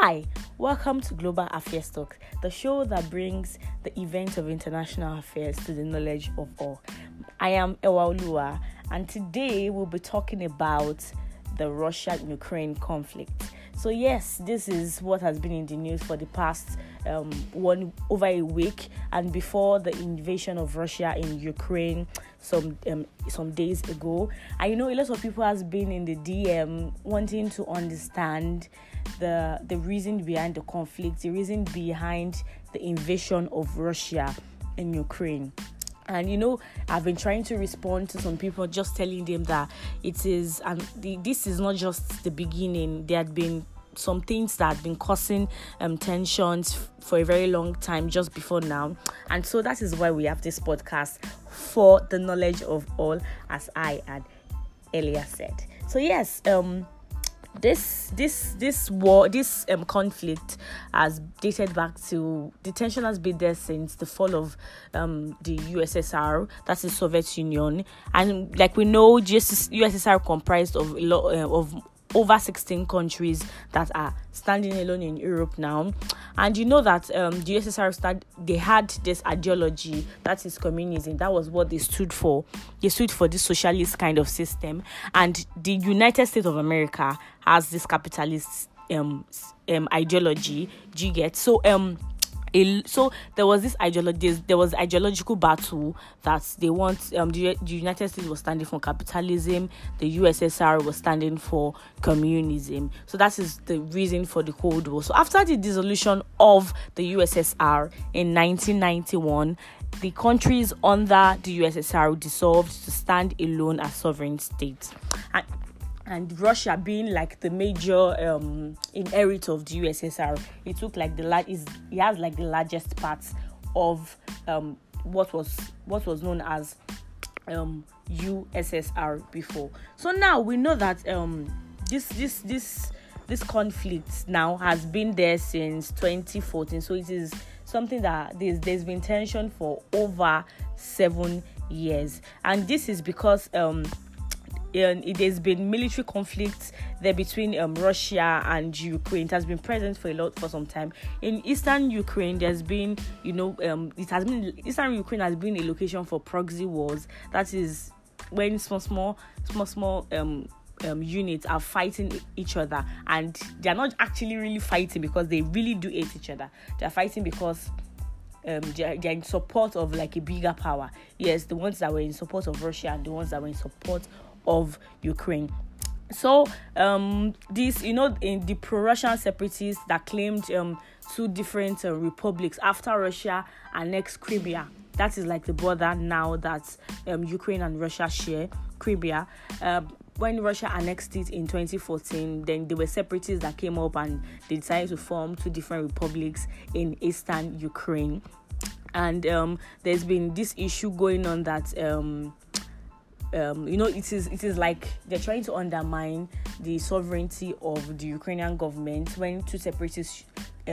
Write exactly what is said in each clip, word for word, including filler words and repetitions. Hi, welcome to Global Affairs Talk, the show that brings the events of international affairs to the knowledge of all. I am Ewa Uluwa, and today we'll be talking about the Russia-Ukraine conflict. So yes, this is what has been in the news for the past um, one over a week, and before the invasion of Russia in Ukraine some um, some days ago. I know a lot of people has been in the D M wanting to understand the the reason behind the conflict, the reason behind the invasion of Russia in Ukraine. And you know, I've been trying to respond to some people, just telling them that it is, and the, this is not just the beginning. There had been some things that had been causing um, tensions f- for a very long time, just before now. And so that is why we have this podcast, for the knowledge of all, as I and Elia said. So yes, um, This this this war this um conflict has dated back to, the tension has been there since the fall of um the U S S R, that's the Soviet Union, and like we know, just U S S R comprised of a lot uh, of over sixteen countries that are standing alone in Europe now. And you know that um, the U S S R started, they had this ideology, that is communism. That was what they stood for. They stood for this socialist kind of system. And the United States of America has this capitalist um, um, ideology. Do you get? So, um, a, so there was this ideology, there was ideological battle that they want, um, the, the United States was standing for capitalism, the U S S R was standing for communism. So that is the reason for the Cold War. So after the dissolution of the U S S R in nineteen ninety-one, the countries under the U S S R dissolved to stand alone as sovereign states. And, And Russia being like the major um, inheritor of the U S S R, it took like the la- is it has like the largest part of um, what was what was known as um, U S S R before. So now we know that um, this this this this conflict now has been there since twenty fourteen. So it is something that there's, there's been tension for over seven years, and this is because. Um, And it has been military conflicts there between um, Russia and Ukraine. It has been present for a lot for some time. In eastern Ukraine, there's been, you know, um, it has been eastern Ukraine has been a location for proxy wars. That is when small, small, small, small um, um, units are fighting each other, and they are not actually really fighting because they really do hate each other. They are fighting because. Um, they're, they're in support of like a bigger power. Yes, the ones that were in support of Russia and the ones that were in support of Ukraine. So um, this, you know, in the pro-Russian separatists that claimed um, two different uh, republics after Russia annexed Crimea. That is like the border now that um, Ukraine and Russia share, Crimea. Um, When Russia annexed it in twenty fourteen, then there were separatists that came up and they decided to form two different republics in eastern Ukraine. And um, there's been this issue going on that, um, um, you know, it is it is like they're trying to undermine the sovereignty of the Ukrainian government when two separatists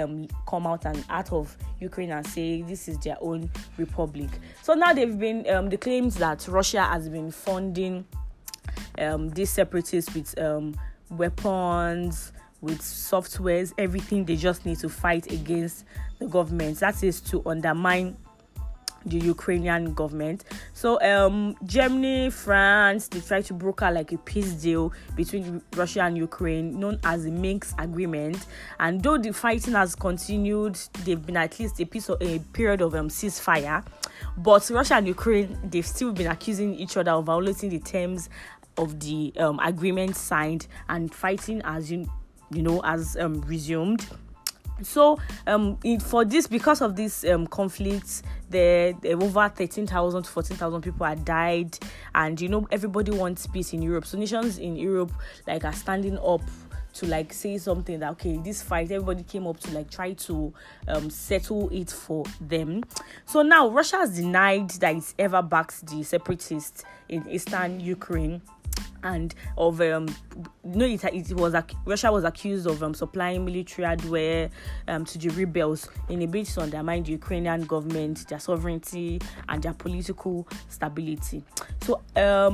Um, come out and out of Ukraine and say this is their own republic. So now they've been, um, the claims that Russia has been funding Um, these separatists with um, weapons, with softwares, everything they just need to fight against the government. That is to undermine the Ukrainian government. So um, Germany, France, they tried to broker like a peace deal between Russia and Ukraine, known as the Minsk agreement. And though the fighting has continued, they've been at least a piece of a period of um, ceasefire. But Russia and Ukraine, they've still been accusing each other of violating the terms of the um, agreement signed, and fighting as you, you know as um, resumed. So um, it, for this, because of this um, conflict, there, there over thirteen thousand to fourteen thousand people have died, and you know everybody wants peace in Europe. So nations in Europe like are standing up to like say something that okay, this fight, everybody came up to like try to um, settle it for them. So now Russia has denied that it's ever backed the separatists in eastern Ukraine, and of um, no, it, it was Russia was accused of um, supplying military hardware um, to the rebels in a bid to undermine the Ukrainian government, their sovereignty, and their political stability. So um,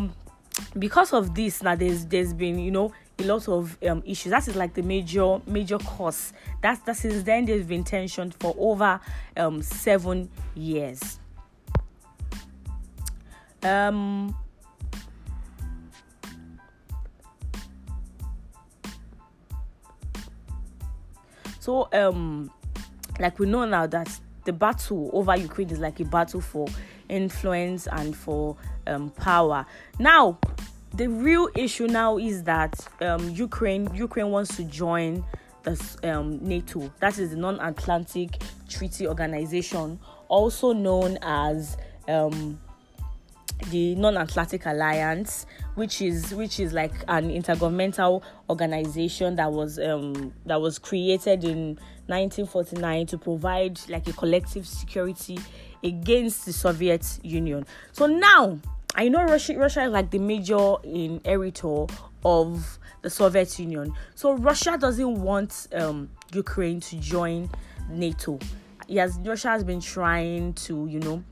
because of this, now there's there's been you know. a lot of um, issues. That is like the major major cause. That's that since then they've been tensioned for over um, seven years. Um. So um, like we know now that the battle over Ukraine is like a battle for influence and for um, power. Now, the real issue now is that um, Ukraine Ukraine wants to join the um, NATO. That is the Non-Atlantic Treaty Organization, also known as um, the Non-Atlantic Alliance, which is which is like an intergovernmental organization that was um, that was created in nineteen forty-nine to provide like a collective security against the Soviet Union. So now, I know Russia Russia is like the major inheritor of the Soviet Union. So Russia doesn't want um, Ukraine to join NATO. Yes, Russia has been trying to, you know,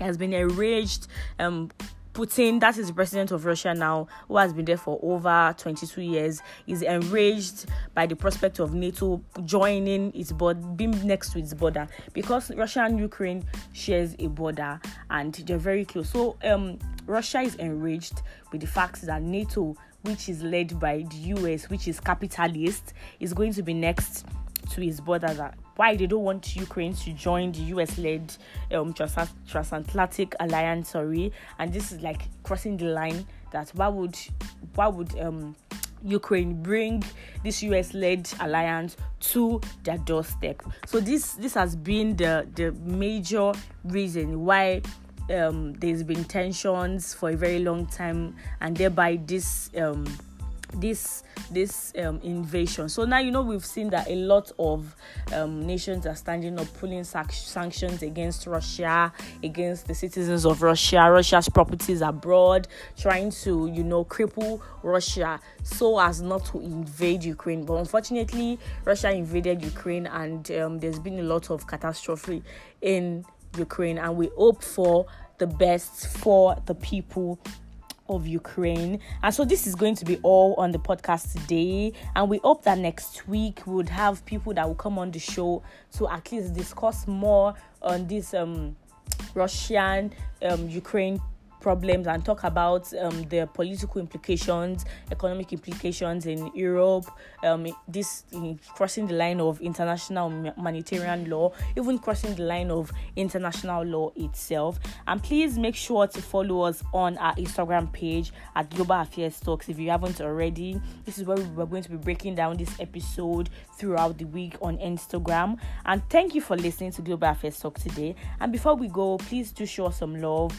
has been enraged. Um, Putin, that is the president of Russia now, who has been there for over twenty-two years, is enraged by the prospect of NATO joining its border, being next to its border, because Russia and Ukraine shares a border and they're very close. So um, Russia is enraged with the fact that NATO, which is led by the U S, which is capitalist, is going to be next to its border. Why they don't want Ukraine to join the U S-led um, trans- transatlantic alliance, sorry, and this is like crossing the line. That why would why would um, Ukraine bring this U S-led alliance to their doorstep? So this this has been the the major reason why um, there's been tensions for a very long time, and thereby this. Um, this this um, invasion. So now, you know, we've seen that a lot of um, nations are standing up, pulling sac- sanctions against Russia, against the citizens of Russia, Russia's properties abroad, trying to, you know, cripple Russia so as not to invade Ukraine. But unfortunately, Russia invaded Ukraine, and um, there's been a lot of catastrophe in Ukraine, and we hope for the best for the people of Ukraine. And so this is going to be all on the podcast today, and we hope that next week we would have people that will come on the show to at least discuss more on this um Russian um Ukraine problems, and talk about um the political implications, economic implications in Europe, um this in crossing the line of international humanitarian law, even crossing the line of international law itself. And please make sure to follow us on our Instagram page at Global Affairs Talks if you haven't already. This is where we're going to be breaking down this episode throughout the week on Instagram. And thank you for listening to Global Affairs Talk today. And before we go, please do show us some love.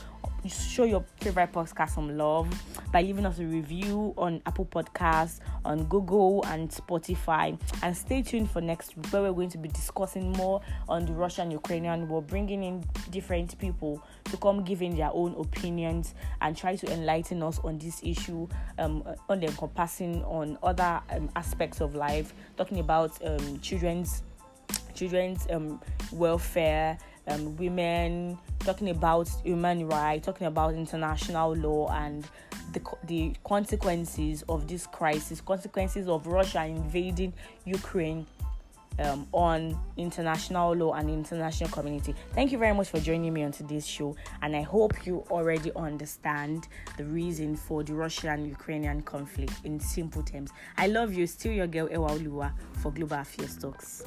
Show your favorite podcast some love by leaving us a review on Apple Podcasts, on Google and Spotify. And stay tuned for next week, where we're going to be discussing more on the Russian-Ukrainian war, bringing in different people to come give in their own opinions and try to enlighten us on this issue, um, on the encompassing on other um, aspects of life, talking about um, children's children's um, welfare, um, women, talking about human rights, talking about international law and the the consequences of this crisis, consequences of Russia invading Ukraine um, on international law and international community. Thank you very much for joining me on today's show, and I hope you already understand the reason for the Russian-Ukrainian conflict in simple terms. I love you. Still your girl, Ewa Uluwa, for Global Affairs Talks.